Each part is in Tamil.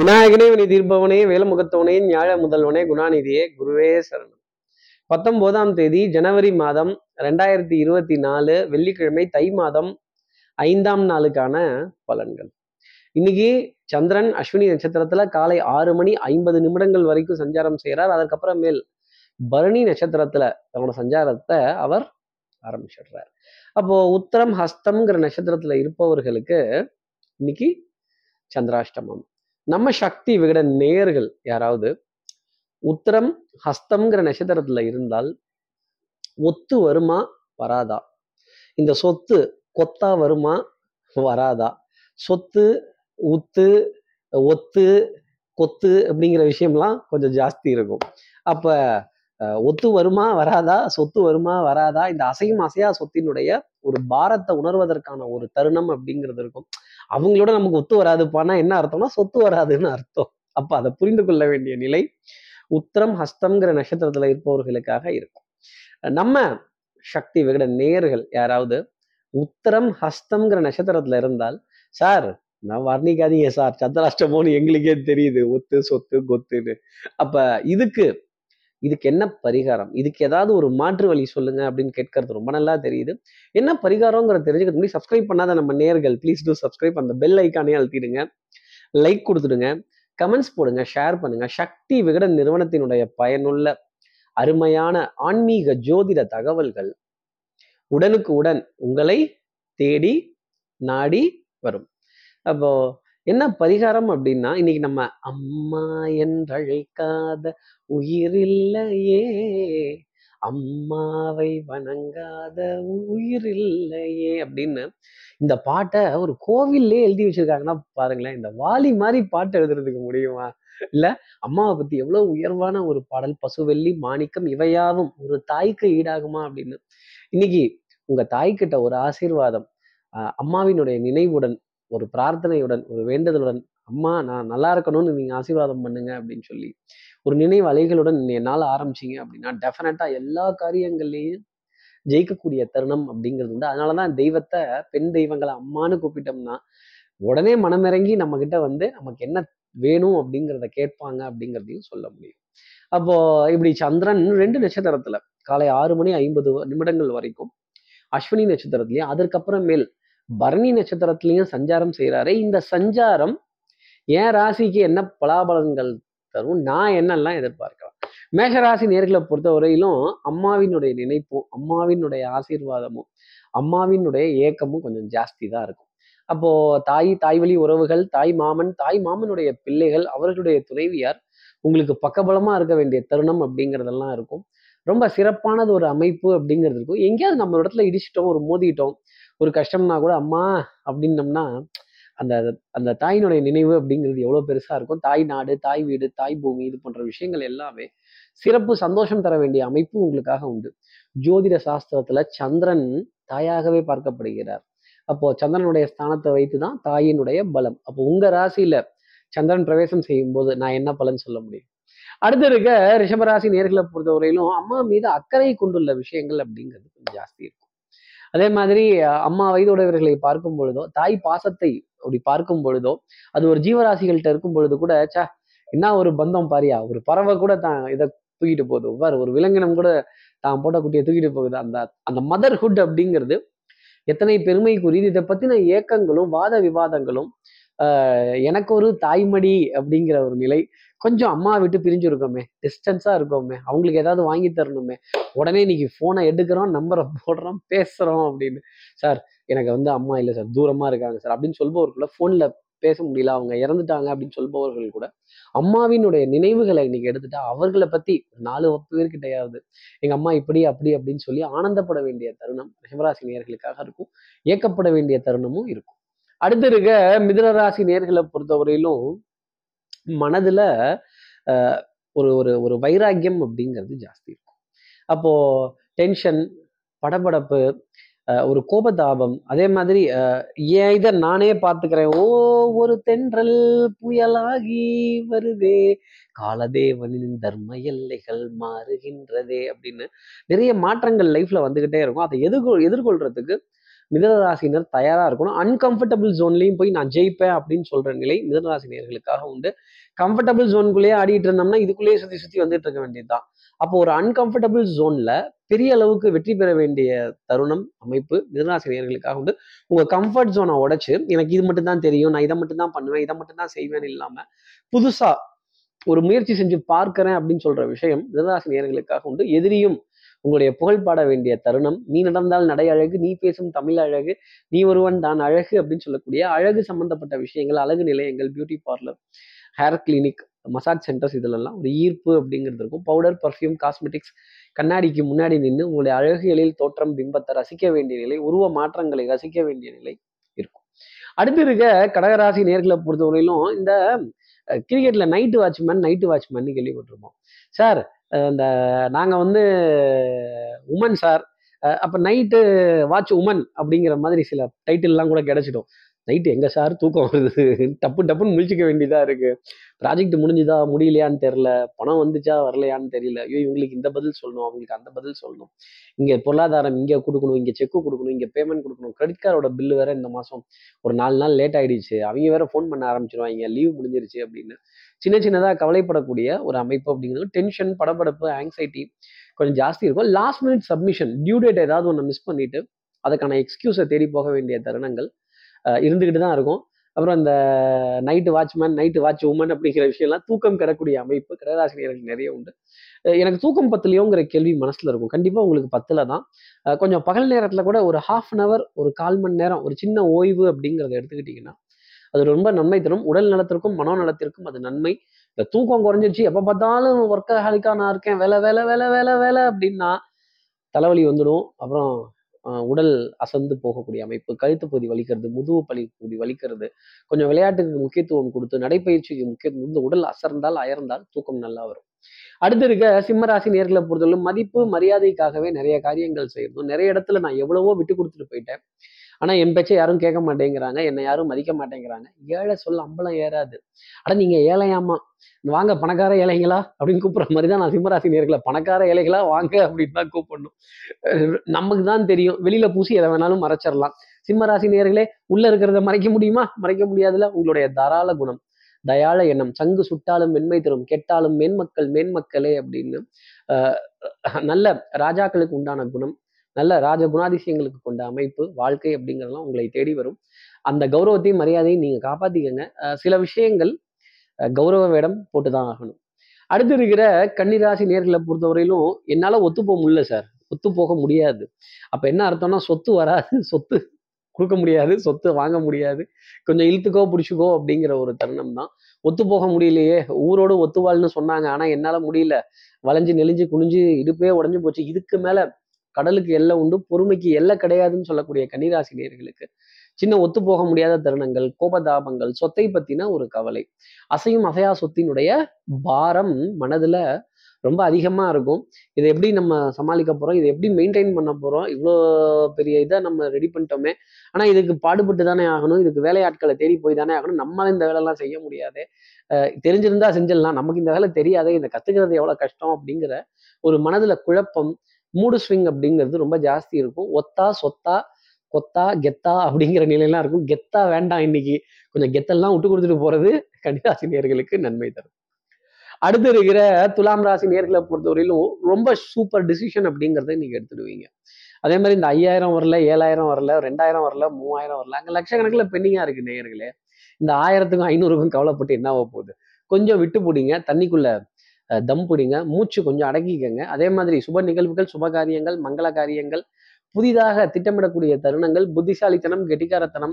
விநாயகனே வினை தீர்ப்பவனே வேலமுகத்தவனே ஞாழ முதல்வனே குணாநிதியே குருவே சரணம். 19ஆம் தேதி ஜனவரி மாதம் 2024 வெள்ளிக்கிழமை, தை மாதம் 5ஆம் நாளுக்கான பலன்கள். இன்னைக்கு சந்திரன் அஸ்வினி நட்சத்திரத்துல காலை 6:50 வரைக்கும் சஞ்சாரம் செய்கிறார். அதற்கப்புறமேல் பரணி நட்சத்திரத்துல தன்னோட சஞ்சாரத்தை அவர் ஆரம்பிச்சிடுறார். அப்போ உத்தரம் ஹஸ்தம்ங்கிற நட்சத்திரத்துல இருப்பவர்களுக்கு இன்னைக்கு சந்திராஷ்டமம். நம்ம சக்தி விகட நேயர்கள் யாராவது உத்தரம் ஹஸ்தம்ங்கிற நட்சத்திரத்துல இருந்தால் ஒத்து வருமா வராதா? இந்த சொத்து கொத்தா வருமா வராதா? சொத்து உத்து ஒத்து கொத்து அப்படிங்கிற விஷயம்லாம் கொஞ்சம் ஜாஸ்தி இருக்கும். அப்ப ஒத்து வருமா வராதா, சொத்து வருமா வராதா, இந்த அசையும் அசையா சொத்தினுடைய ஒரு பாரத்தை உணர்வதற்கான ஒரு தருணம் அப்படிங்கிறது இருக்கும். அவங்களோட நமக்கு ஒத்து வராதுப்பானா என்ன அர்த்தம்னா சொத்து வராதுன்னு அர்த்தம். அப்ப அதை புரிந்து கொள்ள வேண்டிய நிலை உத்தரம் ஹஸ்தம்ங்கிற நட்சத்திரத்துல இருப்பவர்களுக்காக இருக்கும். நம்ம சக்தி விகட நேயர்கள் யாராவது உத்தரம் ஹஸ்தம்ங்கிற நட்சத்திரத்துல இருந்தால், சார் நான் வர்ணிக்காதீங்க சார், சந்திராஷ்டமோன்னு எங்களுக்கே தெரியுது, ஒத்து சொத்து கொத்துன்னு, அப்ப இதுக்கு என்ன பரிகாரம், இதுக்கு ஏதாவது ஒரு மாற்று வழி சொல்லுங்க அப்படின்னு கேட்கறது ரொம்ப நல்லா தெரியுது. என்ன பரிகாரங்கிறத தெரிஞ்சுக்கிறது முன்னாடி சப்ஸ்கிரைப் பண்ணாத நம்ம நேயர்கள் ப்ளீஸ் டூ சப்ஸ்கிரைப், அந்த பெல் ஐக்கானே அழுத்திடுங்க, லைக் கொடுத்துடுங்க, கமெண்ட்ஸ் போடுங்க, ஷேர் பண்ணுங்க. சக்தி விகடன் நிறுவனத்தினுடைய பயனுள்ள அருமையான ஆன்மீக ஜோதிட தகவல்கள் உடனுக்கு உடன் உங்களை தேடி நாடி வரும். அப்போ என்ன பரிகாரம் அப்படின்னா, இன்னைக்கு நம்ம அம்மா என்றழைக்காத உயிரில்லையே, அம்மாவை வணங்காத உயிரில்லையே அப்படின்னு இந்த பாட்டை ஒரு கோவில்லே எழுதி வச்சிருக்காங்கன்னா பாருங்களேன். இந்த வாலி மாதிரி பாட்டு எழுதுறதுக்கு முடியுமா? இல்ல அம்மாவை பத்தி எவ்வளவு உயர்வான ஒரு பாடல், பசுவெள்ளி மாணிக்கம் இவையாவும் ஒரு தாய்க்கு ஈடாகுமா அப்படின்னு. இன்னைக்கு உங்க தாய்கிட்ட ஒரு ஆசீர்வாதம், அம்மாவினுடைய நினைவுடன், ஒரு பிரார்த்தனையுடன், ஒரு வேண்டுதலுடன், அம்மா நான் நல்லா இருக்கணும்னு நீங்க ஆசீர்வாதம் பண்ணுங்க அப்படின்னு சொல்லி ஒரு நினைவு அலைகளுடன் என்னால் ஆரம்பிச்சிங்க அப்படின்னா டெஃபினட்டா எல்லா காரியங்கள்லையும் ஜெயிக்கக்கூடிய தருணம் அப்படிங்கிறது உண்டு. அதனாலதான் தெய்வத்தை, பெண் தெய்வங்களை அம்மானு கூப்பிட்டோம்னா உடனே மனமிறங்கி நம்ம கிட்ட வந்து நமக்கு என்ன வேணும் அப்படிங்கிறத கேட்பாங்க அப்படிங்கிறதையும் சொல்ல முடியும். அப்போ இப்படி சந்திரன் 2 நட்சத்திரத்துல காலை 6:50 வரைக்கும் அஸ்வினி நட்சத்திரத்திலயும் அதற்கப்புறமேல் பரணி நட்சத்திரத்திலையும் சஞ்சாரம் செய்யறாரு. இந்த சஞ்சாரம் என் ராசிக்கு என்ன பலாபலன்கள் தரும், நான் என்னெல்லாம் எதிர்பார்க்கலாம்? மேஷராசி நேர்களை பொறுத்த வரையிலும் அம்மாவினுடைய நினைப்பும் அம்மாவினுடைய ஆசீர்வாதமும் அம்மாவினுடைய ஏக்கமும் கொஞ்சம் ஜாஸ்தி தான் இருக்கும். அப்போ தாய்வழி உறவுகள், தாய் மாமன், தாய் மாமனுடைய பிள்ளைகள், அவர்களுடைய துணைவியார் உங்களுக்கு பக்கபலமா இருக்க வேண்டிய தருணம் அப்படிங்கிறதெல்லாம் இருக்கும். ரொம்ப சிறப்பானது ஒரு அமைப்பு அப்படிங்கிறது இருக்கும். எங்கேயாவது நம்ம இடத்துல இடிச்சிட்டோம், ஒரு மோதிட்டோம், ஒரு கஷ்டம்னா கூட அம்மா அப்படின்னம்னா அந்த அந்த தாயினுடைய நினைவு அப்படிங்கிறது எவ்வளோ பெருசா இருக்கும். தாய் நாடு, தாய் வீடு, தாய் பூமி, இது போன்ற விஷயங்கள் எல்லாமே சிறப்பு சந்தோஷம் தர வேண்டிய அமைப்பு உங்களுக்காக உண்டு. ஜோதிட சாஸ்திரத்துல சந்திரன் தாயாகவே பார்க்கப்படுகிறார். அப்போ சந்திரனுடைய ஸ்தானத்தை வைத்துதான் தாயினுடைய பலம். அப்போ உங்க ராசியில சந்திரன் பிரவேசம் செய்யும் போது நான் என்ன பலன் சொல்ல முடியும்? அடுத்த இருக்க ரிஷபராசி நேர்களை பொறுத்தவரையிலும் அம்மா மீது அக்கறை கொண்டுள்ள விஷயங்கள் அப்படிங்கிறது கொஞ்சம் ஜாஸ்தி இருக்கும். அதே மாதிரி அம்மா வயதுடையவர்களை பார்க்கும் பொழுதோ, தாய் பாசத்தை அப்படி பார்க்கும் பொழுதோ, அது ஒரு ஜீவராசிகள்கிட்ட இருக்கும் பொழுது கூட, சா என்ன ஒரு பந்தம் பாரியா, ஒரு பறவை கூட தான் இதை தூக்கிட்டு போகுது, வேற ஒரு விலங்கினம் கூட தான் போட்ட குட்டியை தூக்கிட்டு போகுது, அந்த அந்த மதர்ஹுட் அப்படிங்கிறது எத்தனை பெருமைக்குரியது. இதை பத்தின ஏக்கங்களும் வாத விவாதங்களும், எனக்கு ஒரு தாய்மடி அப்படிங்கிற ஒரு நிலை, கொஞ்சம் அம்மா விட்டு பிரிஞ்சு இருக்கோமே, டிஸ்டன்ஸா இருக்கோமே, அவங்களுக்கு ஏதாவது வாங்கி தரணுமே, உடனே இன்னைக்கு போனை எடுக்கிறோம், நம்பரை போடுறோம், பேசுறோம் அப்படின்னு, சார் எனக்கு வந்து அம்மா இல்லை சார், தூரமா இருக்காங்க சார் அப்படின்னு சொல்பவர்களை, போன்ல பேச முடியல, அவங்க இறந்துட்டாங்க அப்படின்னு சொல்பவர்கள் கூட அம்மாவினுடைய நினைவுகளை இன்னைக்கு எடுத்துட்டா அவர்களை பத்தி 4 பேர்கிட்டையாவது எங்க அம்மா இப்படி அப்படி அப்படின்னு சொல்லி ஆனந்தப்பட வேண்டிய தருணம் ரிஷபராசி நேயர்களுக்காக இருக்கும். ஏக்கப்பட வேண்டிய தருணமும் இருக்கும். அடுத்த இருக்க மிதுனராசி நேயர்களை பொறுத்தவரையிலும் மனதுல ஒரு ஒரு வைராக்கியம் அப்படிங்கிறது ஜாஸ்தி இருக்கும். அப்போ டென்ஷன், படபடப்பு, ஒரு கோபதாபம், அதே மாதிரி ஏன் இதை நானே பார்த்துக்கிறேன், ஓ ஒரு தென்றல் புயலாகி வருதே, காலதேவனின் தர்ம எல்லைகள் மாறுகின்றதே அப்படின்னு நிறைய மாற்றங்கள் லைஃப்ல வந்துகிட்டே இருக்கும். அதை எதிர்கொள்றதுக்கு மிதனராசினர் தயாராக இருக்கணும். அன்கம்ஃபர்டபுள் ஜோன்லையும் போய் நான் ஜெயிப்பேன் அப்படின்னு சொல்கிற நிலை மிதனராசினியர்களுக்காக உண்டு. கம்ஃபர்டபுள் ஜோனுக்குள்ளேயே ஆடிட்டு இருந்தோம்னா இதுக்குள்ளேயே சுற்றி சுற்றி வந்துட்டு இருக்க வேண்டியதுதான். அப்போ ஒரு அன்கம்ஃபர்டபுள் ஜோனில் பெரிய அளவுக்கு வெற்றி பெற வேண்டிய தருணம் அமைப்பு மிதனராசினியர்களுக்காக உண்டு. உங்கள் கம்ஃபர்ட் ஜோனை உடைச்சு எனக்கு இது மட்டும் தான் தெரியும், நான் இதை மட்டும் தான் பண்ணுவேன், இதை மட்டும் தான் செய்வேன்னு இல்லாமல் புதுசாக ஒரு முயற்சி செஞ்சு பார்க்கிறேன் அப்படின்னு சொல்கிற விஷயம் மிதனராசினியர்களுக்காக உண்டு. எதிரியும் உங்களுடைய புகழ் பாட வேண்டிய தருணம். நீ நடந்தால் நடை அழகு, நீ பேசும் தமிழ் அழகு, நீ ஒருவன் தான் அழகு அப்படின்னு சொல்லக்கூடிய அழகு சம்பந்தப்பட்ட விஷயங்கள், அழகு நிலையங்கள், beauty parlour, hair clinic, massage centres, இதெல்லாம் ஒரு ஈர்ப்பு அப்படிங்கிறது இருக்கும். பவுடர், பர்ஃப்யூம், காஸ்மெட்டிக்ஸ், கண்ணாடிக்கு முன்னாடி நின்று உங்களுடைய அழகு எழில் தோற்றம் பிம்பத்தை ரசிக்க வேண்டிய நிலை, உருவ மாற்றங்களை ரசிக்க வேண்டிய நிலை இருக்கும். அடுத்து இருக்க கடகராசி நேர்களை பொறுத்தவரையிலும் இந்த கிரிக்கெட்ல நைட்டு வாட்ச்மேன் கேள்விப்பட்டிருப்போம் சார். இந்த நாங்கள் உமன் சார், அப்போ நைட்டு வாட்ச் உமன் அப்படிங்கிற மாதிரி சில டைட்டில்லாம் கூட கிடச்சிடும். நைட்டு எங்கள் சார் தூக்கம் வருது, டப்பு டப்புன்னு முழிச்சிக்க வேண்டியதாக இருக்குது, ப்ராஜெக்ட் முடிஞ்சுதா முடியலையான்னு தெரில, பணம் வந்துச்சா வரலையான்னு தெரியல, ஐயோ இவங்களுக்கு இந்த பதில் சொல்லணும், அவங்களுக்கு அந்த பதில் சொல்லணும், இங்கே பொருளாதாரம் இங்கே கொடுக்கணும், இங்கே செக்கு கொடுக்கணும், இங்கே பேமெண்ட் கொடுக்கணும், கிரெடிட் கார்டோட பில்லு வேறு இந்த மாதம் ஒரு 4 நாள் லேட் ஆகிடுச்சு, அவங்க வேறு ஃபோன் பண்ண ஆரம்பிச்சிருவாங்க, லீவ் முடிஞ்சிருச்சு அப்படின்னு சின்ன சின்னதாக கவலைப்படக்கூடிய ஒரு அமைப்பு அப்படிங்கிறது. டென்ஷன், படபடப்பு, ஆங்ஸைட்டி கொஞ்சம் ஜாஸ்தி இருக்கும். Last minute submission, due date ஏதாவது ஒன்று மிஸ் பண்ணிவிட்டு அதுக்கான எக்ஸ்கியூஸை தேடி போக வேண்டிய தருணங்கள் இருந்துக்கிட்டு தான் இருக்கும். அப்புறம் இந்த night watchman, night watch woman அப்படிங்கிற விஷயம்லாம் தூக்கம் கிடக்கூடிய அமைப்பு கடகராசினியர்களுக்கு நிறைய உண்டு. எனக்கு தூக்கம் பத்தலையோங்கிற கேள்வி மனசில் இருக்கும். கண்டிப்பாக உங்களுக்கு 10ல் தான். கொஞ்சம் பகல் நேரத்தில் கூட ஒரு 1/2 hour, ஒரு 1/4 மணி நேரம் ஒரு சின்ன ஓய்வு அப்படிங்கிறத எடுத்துக்கிட்டிங்கன்னா அது ரொம்ப நன்மை தரும். உடல் நலத்திற்கும் மனோநலத்திற்கும் அது நன்மை. இந்த தூக்கம் குறைஞ்சிருச்சு, எப்போ பார்த்தாலும் ஒர்க்கஹாலிக்காக நான் இருக்கேன், வேலை அப்படின்னா தலைவலி வந்துடும். அப்புறம் உடல் அசந்து போகக்கூடிய அமைப்பு, கழுத்து பகுதி வலிக்கிறது, முதுகு பகுதி வலிக்கிறது. கொஞ்சம் விளையாட்டுக்கு முக்கியத்துவம் கொடுத்து நடைப்பயிற்சிக்கு முக்கியத்துவம் கொடுத்து உடல் அசர்ந்தால் அயர்ந்தால் தூக்கம் நல்லா வரும். அடுத்து இருக்க சிம்மராசி நேர்களை பொறுத்தவரை மதிப்பு மரியாதைக்காகவே நிறைய காரியங்கள் செய்யணும். நிறைய இடத்துல நான் எவ்வளவோ விட்டு கொடுத்துட்டு போயிட்டேன், ஆனால் என் பேச்சை யாரும் கேட்க மாட்டேங்கிறாங்க, என்னை யாரும் மதிக்க மாட்டேங்கிறாங்க. ஏழை சொல்ல அம்பலம் ஏறாது, ஆனால் நீங்கள் ஏழையாமா வாங்க பணக்கார ஏழைங்களா அப்படின்னு கூப்பிட்ற மாதிரி தான் நான் சிம்மராசி நேர்களை பணக்கார ஏழைகளா வாங்க அப்படின்னு தான் கூப்பிடணும். நமக்கு தான் தெரியும், வெளியில் பூசி எதை வேணாலும் மறைச்சிடலாம். சிம்மராசி நேர்களே உள்ளே இருக்கிறத மறைக்க முடியுமா? மறைக்க முடியாதுல. உங்களுடைய தாராள குணம், தயாள எண்ணம், சங்கு சுட்டாலும் மென்மை தரும், கெட்டாலும் மேன்மக்கள் மேன்மக்களே அப்படின்னு நல்ல ராஜாக்களுக்கு உண்டான குணம், நல்ல ராஜ குணாதிசயங்களுக்கு கொண்ட அமைப்பு வாழ்க்கை அப்படிங்கிறதெல்லாம் உங்களை தேடி வரும். அந்த கௌரவத்தையும் மரியாதையும் நீங்கள் காப்பாற்றிக்கங்க. சில விஷயங்கள் கௌரவ வேடம் போட்டு தான் ஆகணும். அடுத்து இருக்கிற கன்னிராசி நேர்களை பொறுத்தவரையிலும் என்னால் ஒத்துப்போக முடியல சார், ஒத்துப்போக முடியாது. அப்போ என்ன அர்த்தம்னா சொத்து வராது, சொத்து கொடுக்க முடியாது, சொத்து வாங்க முடியாது, கொஞ்சம் இழுத்துக்கோ பிடிச்சிக்கோ அப்படிங்கிற ஒரு தருணம் தான். ஒத்து போக முடியலையே, ஊரோடு ஒத்துவாள்னு சொன்னாங்க, ஆனால் என்னால் முடியல, வளைஞ்சு நெளிஞ்சு குனிஞ்சு இடுப்பே உடஞ்சி போச்சு, இதுக்கு மேலே கடலுக்கு எல்லை உண்டு பொறுமைக்கு எல்லை கிடையாதுன்னு சொல்லக்கூடிய கன்னிராசி நேயர்களுக்கு சின்ன ஒத்து போக முடியாத தருணங்கள், கோபதாபங்கள், சொத்தை பற்றின ஒரு கவலை, அசையும் அசையா சொத்தினுடைய பாரம் மனதில் ரொம்ப அதிகமாக இருக்கும். இதை எப்படி நம்ம சமாளிக்க போகிறோம், இதை எப்படி மெயின்டைன் பண்ண போகிறோம், இவ்வளோ பெரிய இதை நம்ம ரெடி பண்ணிட்டோமே, ஆனால் இதுக்கு பாடுபட்டு தானே ஆகணும், இதுக்கு வேலையாட்களை தேடி போய் தானே ஆகணும், நம்மளால இந்த வேலைலாம் செய்ய முடியாது, தெரிஞ்சிருந்தா செஞ்சிடலாம், நமக்கு இந்த வேலை தெரியாதே, இதை கற்றுக்கிறது எவ்வளோ கஷ்டம் அப்படிங்கிற ஒரு மனதில் குழப்பம், மூடு ஸ்விங் அப்படிங்கிறது ரொம்ப ஜாஸ்தி இருக்கும். ஒத்தா சொத்தா கொத்தா கெத்தா அப்படிங்கிற நிலையெல்லாம் இருக்கும். கெத்தா வேண்டாம், இன்னைக்கு கொஞ்சம் கெத்தெல்லாம் விட்டு கொடுத்துட்டு போகிறது கன்னிராசி நேயர்களுக்கு நன்மை தரும். அடுத்து இருக்கிற துலாம் ராசி நேர்களை பொறுத்தவரையிலும் ரொம்ப சூப்பர் டிசிஷன் அப்படிங்கிறத நீங்கள் எடுத்துடுவீங்க. அதே மாதிரி இந்த 5000 வரல, 7000 வரல, 2000 வரல, 3000 வரல, அங்கே லட்சக்கணக்கில் பெண்டிங்காக இருக்குது நேயர்களே. இந்த 1000க்கும் 500க்கும் கவலைப்பட்டு என்ன ஆக போகுது? கொஞ்சம் விட்டு பிடிங்க, தண்ணிக்குள்ளே தம் பிடிங்க, மூச்சு கொஞ்சம் அடக்கிக்கங்க. அதே மாதிரி சுப நிகழ்வுகள், சுப காரியங்கள், மங்கள காரியங்கள், புதிதாக திட்டமிடக்கூடிய தருணங்கள், புத்திசாலித்தனம், கெட்டிக்காரத்தனம்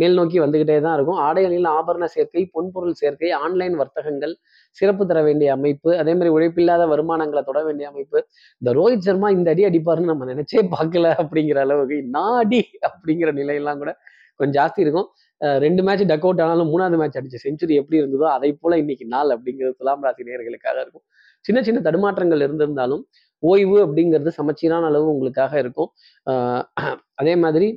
மேல் நோக்கி வந்துகிட்டே தான் இருக்கும். ஆடைகளில் ஆபரண சேர்க்கை, பொன்பொருள் சேர்க்கை, ஆன்லைன் வர்த்தகங்கள் சிறப்பு தர வேண்டிய அமைப்பு. அதே மாதிரி உழைப்பில்லாத வருமானங்களை தொட வேண்டிய அமைப்பு. இந்த ரோஹித் சர்மா இந்த அடி அடிப்பாருன்னு நம்ம நினைச்சே பார்க்கல அப்படிங்கிற அளவுக்கு நாடி அப்படிங்கிற நிலையெல்லாம் கூட கொஞ்சம் ஜாஸ்தி இருக்கும். 2 மேட்ச் டக் அவுட் ஆனாலும் 3ஆவது மேட்ச் அடிச்ச செஞ்சுரி எப்படி இருந்ததோ அதை போல இன்னைக்கு நாள் அப்படிங்கிறது துலாம் ராசி நேயர்களுக்காக இருக்கும். சின்ன சின்ன தடுமாற்றங்கள் இருந்திருந்தாலும் ஓய்வு அப்படிங்கிறது சமச்சீரான அளவு உங்களுக்காக இருக்கும். அதே மாதிரி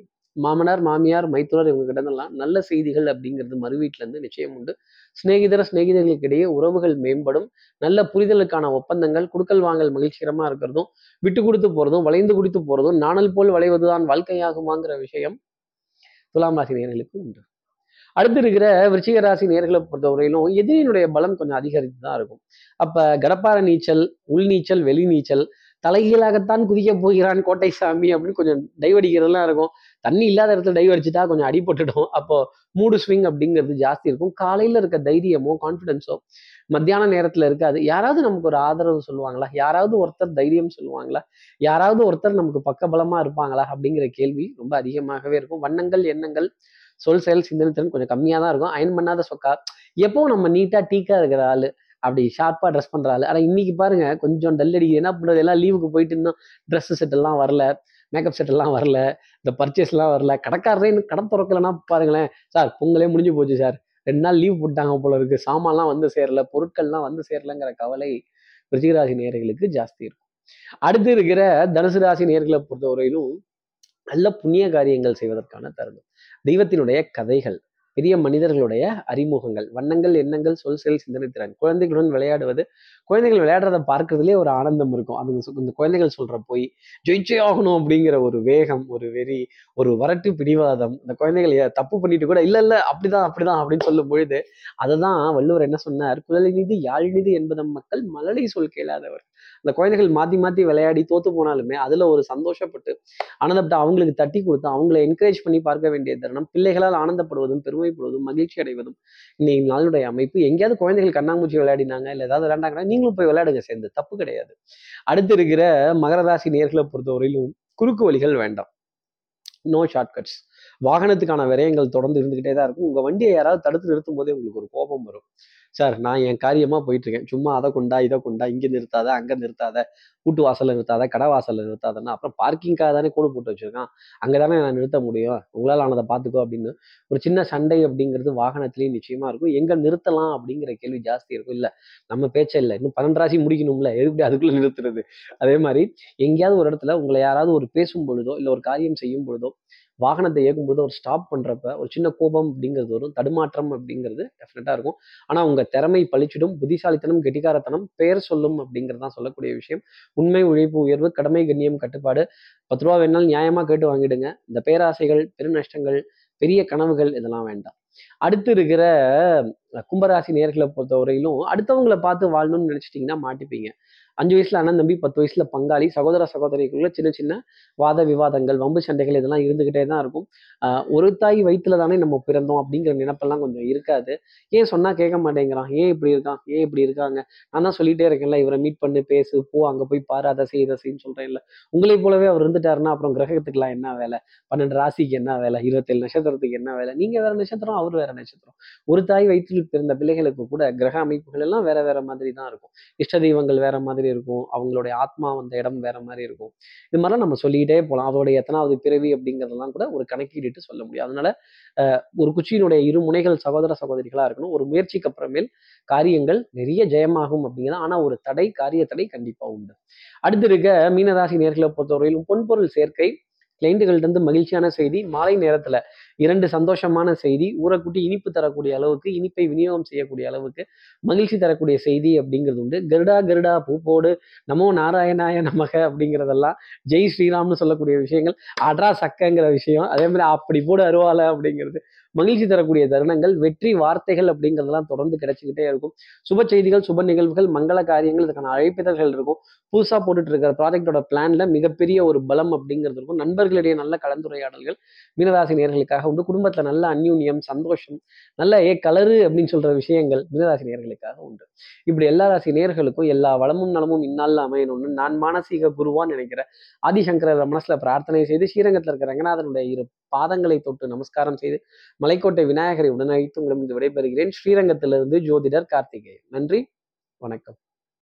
மாமனார் மாமியார் மைத்துனர் இவங்க கிட்டதெல்லாம் நல்ல செய்திகள் அப்படிங்கிறது மறு வீட்டிலேருந்து நிச்சயம் உண்டு. சிநேகிதர்களுக்கிடையே உறவுகள் மேம்படும். நல்ல புரிதலுக்கான ஒப்பந்தங்கள், குடுக்கல் வாங்கல் மகிழ்ச்சிகரமாக இருக்கிறதும், விட்டு கொடுத்து போகிறதும், வளைந்து குடித்து போகிறதும், நாணல் போல் வளைவதுதான் வாழ்க்கையாகுமாங்கிற விஷயம் துலாம் ராசி நேயர்களுக்கு உண்டு. அடுத்து இருக்கிற விருச்சிக ராசி நேயர்களை பொறுத்தவரையிலும் எதிரியினுடைய பலம் கொஞ்சம் அதிகரித்து தான் இருக்கும். அப்போ கடப்பார நீச்சல், உள் நீச்சல், வெளி நீச்சல், தலைகீழாகத்தான் குதிக்க போகிறான் கோட்டை சாமி அப்படின்னு கொஞ்சம் டைவடிக்கிறதுலாம் இருக்கும். தண்ணி இல்லாத இடத்துல டைவடிச்சுட்டா கொஞ்சம் அடிபட்டுடும். அப்போ மூடு ஸ்விங் அப்படிங்கிறது ஜாஸ்தி இருக்கும். காலையில இருக்க தைரியமோ கான்ஃபிடென்ஸோ மத்தியான நேரத்துல இருக்காது. யாராவது நமக்கு ஒரு ஆதரவு சொல்லுவாங்களா, யாராவது ஒருத்தர் தைரியம் சொல்லுவாங்களா, யாராவது ஒருத்தர் நமக்கு பக்கபலமா இருப்பாங்களா அப்படிங்கிற கேள்வி ரொம்ப அதிகமாகவே இருக்கும். வண்ணங்கள், எண்ணங்கள், சொல், செயல், சிந்தனை திறன் கொஞ்சம் கம்மியாக தான் இருக்கும். அயன் பண்ணாத சொக்கா, எப்பவும் நம்ம நீட்டா டீக்கா இருக்கிற ஆள், அப்படி ஷார்ப்பாக ட்ரெஸ் பண்ணுறாள். ஆனால் இன்னைக்கு பாருங்க கொஞ்சம் டல்லடி, என்ன பண்ணுறது, எல்லாம் லீவுக்கு போயிட்டு இன்னும் ட்ரெஸ்ஸு செட்டெல்லாம் வரல, மேக்கப் செட்டெல்லாம் வரல, இந்த பர்ச்சேஸ்லாம் வரல. கடைக்காரரே இன்னும் கடை திறக்கலைன்னா பாருங்களேன், சார் பொங்கலே முடிஞ்சு போச்சு சார், 2 நாள் லீவ் போட்டாங்க போல இருக்குது, சாமான்லாம் வந்து சேரல, பொருட்கள்லாம் வந்து சேரலங்கிற கவலை விருச்சிகராசி நேயர்களுக்கு ஜாஸ்தி இருக்கும். அடுத்து இருக்கிற தனுசு ராசி நேயர்களை பொறுத்தவரையிலும் நல்ல புண்ணிய காரியங்கள் செய்வதற்கான தருணம். தெய்வத்தினுடைய கதைகள், பெரிய மனிதர்களுடைய அறிமுகங்கள், வண்ணங்கள், எண்ணங்கள், சொல், செயல், சிந்தனை திறன், குழந்தைகளுடன் விளையாடுவது, குழந்தைகள் விளையாடுறதை பார்க்கறதுலேயே ஒரு ஆனந்தம் இருக்கும். அது இந்த குழந்தைகள் சொல்ற போய் ஜெயிச்சே ஆகணும் அப்படிங்கிற ஒரு வேகம், ஒரு வெறி, ஒரு வரட்டு பிடிவாதம். இந்த குழந்தைகள் தப்பு பண்ணிட்டு கூட இல்லை இல்லை அப்படிதான் அப்படிதான் அப்படின்னு சொல்லும் பொழுது அதை தான் வள்ளுவர் என்ன சொன்னார், குழலை நீதி யாழ் நீதி என்பதம் மக்கள் மழலை சொல் கேளாதவர். அந்த குழந்தைகள் மாற்றி மாற்றி விளையாடி தோத்து போனாலுமே அதில் ஒரு சந்தோஷப்பட்டு ஆனந்தப்பட்டு அவங்களுக்கு தட்டி கொடுத்து அவங்களை என்கரேஜ் பண்ணி பார்க்க வேண்டிய தருணம். பிள்ளைகளால் ஆனந்தப்படுவதும் பெருமைப்படுவதும் மகிழ்ச்சி அடைவதும் இன்னைக்கு நாளுடைய அமைப்பு. எங்கேயாவது குழந்தைகள் கண்ணாமூச்சி விளையாடினாங்க இல்லை ஏதாவது விளையாண்டாங்கன்னா நீங்களும் போய் விளையாடுங்க, சேர்ந்து, தப்பு கிடையாது. அடுத்து இருக்கிற மகர ராசி நேயர்களை பொறுத்தவரையிலும் குறுக்கு வழிகள் வேண்டாம், நோ ஷார்ட்கட்ஸ். வாகனத்துக்கான விரயங்கள் தொடர்ந்து இருந்துகிட்டே தான் இருக்கும். உங்கள் வண்டியை யாராவது தடுத்து நிறுத்தும் போதே உங்களுக்கு ஒரு கோபம் வரும். சார் நான் என் காரியமாக போயிட்டு இருக்கேன், சும்மா அதை கொண்டா இதை கொண்டா, இங்கே நிறுத்தாத, அங்கே நிறுத்தாத, கூட்டு வாசலில் நிறுத்தாத, கடை வாசலில் நிறுத்தாதன்னா அப்புறம் பார்க்கிங்காக தானே கோடு போட்டு வச்சுருக்கான், அங்கே தானே நான் நிறுத்த முடியும், உங்களால் ஆனதை பார்த்துக்கோ அப்படின்னு ஒரு சின்ன சண்டை அப்படிங்கிறது வாகனத்துலேயும் நிச்சயமாக இருக்கும். எங்கே நிறுத்தலாம் அப்படிங்கிற கேள்வி ஜாஸ்தி இருக்கும். இல்லை நம்ம பேச்சே இல்லை, இன்னும் 12 ராசி முடிக்கணும்ல, எதுக்கு அதுக்குள்ளே நிறுத்துறது. அதே மாதிரி எங்கேயாவது ஒரு இடத்துல உங்களை யாராவது ஒரு பேசும் பொழுதோ இல்லை ஒரு காரியம் செய்யும் பொழுதோ வாகனத்தை இயக்கும்போது ஒரு ஸ்டாப் பண்ணுறப்ப ஒரு சின்ன கோபம் அப்படிங்கிறது வரும், தடுமாற்றம் அப்படிங்கிறது டெஃபினட்டாக இருக்கும். ஆனால் உங்கள் திறமை பழிச்சிடும், புத்திசாலித்தனம், கெட்டிக்காரத்தனம், பெயர் சொல்லும் அப்படிங்கிறது தான் சொல்லக்கூடிய விஷயம். உண்மை, உழைப்பு, உயர்வு, கடமை, கண்ணியம், கட்டுப்பாடு, 10 ரூபா வேணாலும் நியாயமாக கேட்டு வாங்கிடுங்க. இந்த பேராசைகள், பெருநஷ்டங்கள், பெரிய கனவுகள் இதெல்லாம் வேண்டாம். அடுத்து இருக்கிற கும்பராசி நேயர்களை பொறுத்தவரையிலும் அடுத்தவங்களை பார்த்து வாழணும்னு நினைச்சிட்டிங்கன்னா மாட்டிப்பீங்க. 5 வயசுல அண்ணன் தம்பி, 10 வயசுல பங்காளி, சகோதர சகோதரிக்குள்ள சின்ன சின்ன வாத விவாதங்கள், வம்பு சண்டைகள் இதெல்லாம் இருந்துகிட்டே தான் இருக்கும். ஒரு தாய் வயிற்றுல தானே நம்ம பிறந்தோம் அப்படிங்கிற நினைப்பெல்லாம் கொஞ்சம் இருக்காது. ஏன் சொன்னா கேட்க மாட்டேங்கிறான், ஏன் இப்படி இருக்கான், ஏன் இப்படி இருக்காங்க, நான் தான் சொல்லிட்டே இருக்கேன்ல, இவரை மீட் பண்ணி பேசு, போ, அங்கே போய் பாரு, அதை செய், இதை செய்யு சொல்றேன் இல்லை, உங்களை போலவே அவர் இருந்துட்டாருன்னா அப்புறம் கிரகத்துக்குலாம் என்ன வேலை, 12 ராசிக்கு என்ன வேலை, 27 நட்சத்திரத்துக்கு என்ன வேலை, நீங்க வேற நட்சத்திரம், அவர் வேற நட்சத்திரம். ஒரு தாய் வயிற்றில் பிறந்த பிள்ளைகளுக்கு கூட கிரக அமைப்புகள் எல்லாம் வேற வேற மாதிரி தான் இருக்கும். இஷ்ட தெய்வங்கள் வேற மாதிரி இருக்கும், அவங்களுடைய ஆத்மா வந்த இடம் வேற மாதிரி இருக்கும். இது மாதிரிலாம் நம்ம சொல்லிக்கிட்டே போகலாம். அதோடைய எத்தனாவது பிறவி அப்படிங்கிறதெல்லாம் கூட ஒரு கணக்கீடு சொல்ல முடியும். அதனால ஒரு குச்சியினுடைய 2 முனைகள் சகோதர சகோதரிகளா இருக்கணும். ஒரு முயற்சிக்கு அப்புறமேல் காரியங்கள் நிறைய ஜெயமாகும் அப்படிங்கிறது. ஆனா ஒரு தடை, காரிய தடை கண்டிப்பா உண்டு. அடுத்து இருக்க மீனராசி நேர்களை பொறுத்தவரையிலும் பொன்பொருள் சேர்க்கை, கிளைண்டுகளிடந்து மகிழ்ச்சியான செய்தி, மாலை நேரத்துல 2 சந்தோஷமான செய்தி, ஊறக்குட்டி இனிப்பு தரக்கூடிய அளவுக்கு, இனிப்பை விநியோகம் செய்யக்கூடிய அளவுக்கு மகிழ்ச்சி தரக்கூடிய செய்தி அப்படிங்கிறது உண்டு. கருடா கருடா பூப்போடு, நமோ நாராயணாய நமக அப்படிங்கிறதெல்லாம், ஜெய் ஸ்ரீராம்னு சொல்லக்கூடிய விஷயங்கள், அட்ரா சக்கங்கிற விஷயம், அதே மாதிரி அப்படி போடு அருவாலை அப்படிங்கிறது மகிழ்ச்சி தரக்கூடிய தருணங்கள். வெற்றி வார்த்தைகள் அப்படிங்கிறதெல்லாம் தொடர்ந்து கிடைச்சிக்கிட்டே இருக்கும். சுப செய்திகள், சுப நிகழ்வுகள், மங்கள காரியங்கள், இதுக்கான அழைப்பிதழ்கள் இருக்கும். புதுசாக போட்டுட்டு இருக்கிற ப்ராஜெக்டோட பிளான்ல மிகப்பெரிய ஒரு பலம் அப்படிங்கிறது இருக்கும். நண்பர்களிடையே நல்ல கலந்துரையாடல்கள் மீனராசி நேயர்களுக்காக உண்டு. குடும்பத்துல நல்ல அந்யூன்யம், சந்தோஷம், நல்ல கலரு அப்படின்னு சொல்ற விஷயங்கள் மீனராசி நேயர்களுக்காக உண்டு. இப்படி எல்லா ராசி நேயர்களுக்கும் எல்லா வளமும் நலமும் இந்நாளில் அமையணும்னு நான் மானசீக குருவான்னு நினைக்கிற ஆதிசங்கர மனசுல பிரார்த்தனை செய்து, ஸ்ரீரங்கத்தில் இருக்கிற ரங்கநாதனுடைய 2 பாதங்களை தொட்டு நமஸ்காரம் செய்து, மலைக்கோட்டை விநாயகரை உடனழைத்து உங்களிடம் விடைபெறுகிறேன். ஸ்ரீரங்கத்திலிருந்து ஜோதிடர் கார்த்திகேயன். நன்றி, வணக்கம்.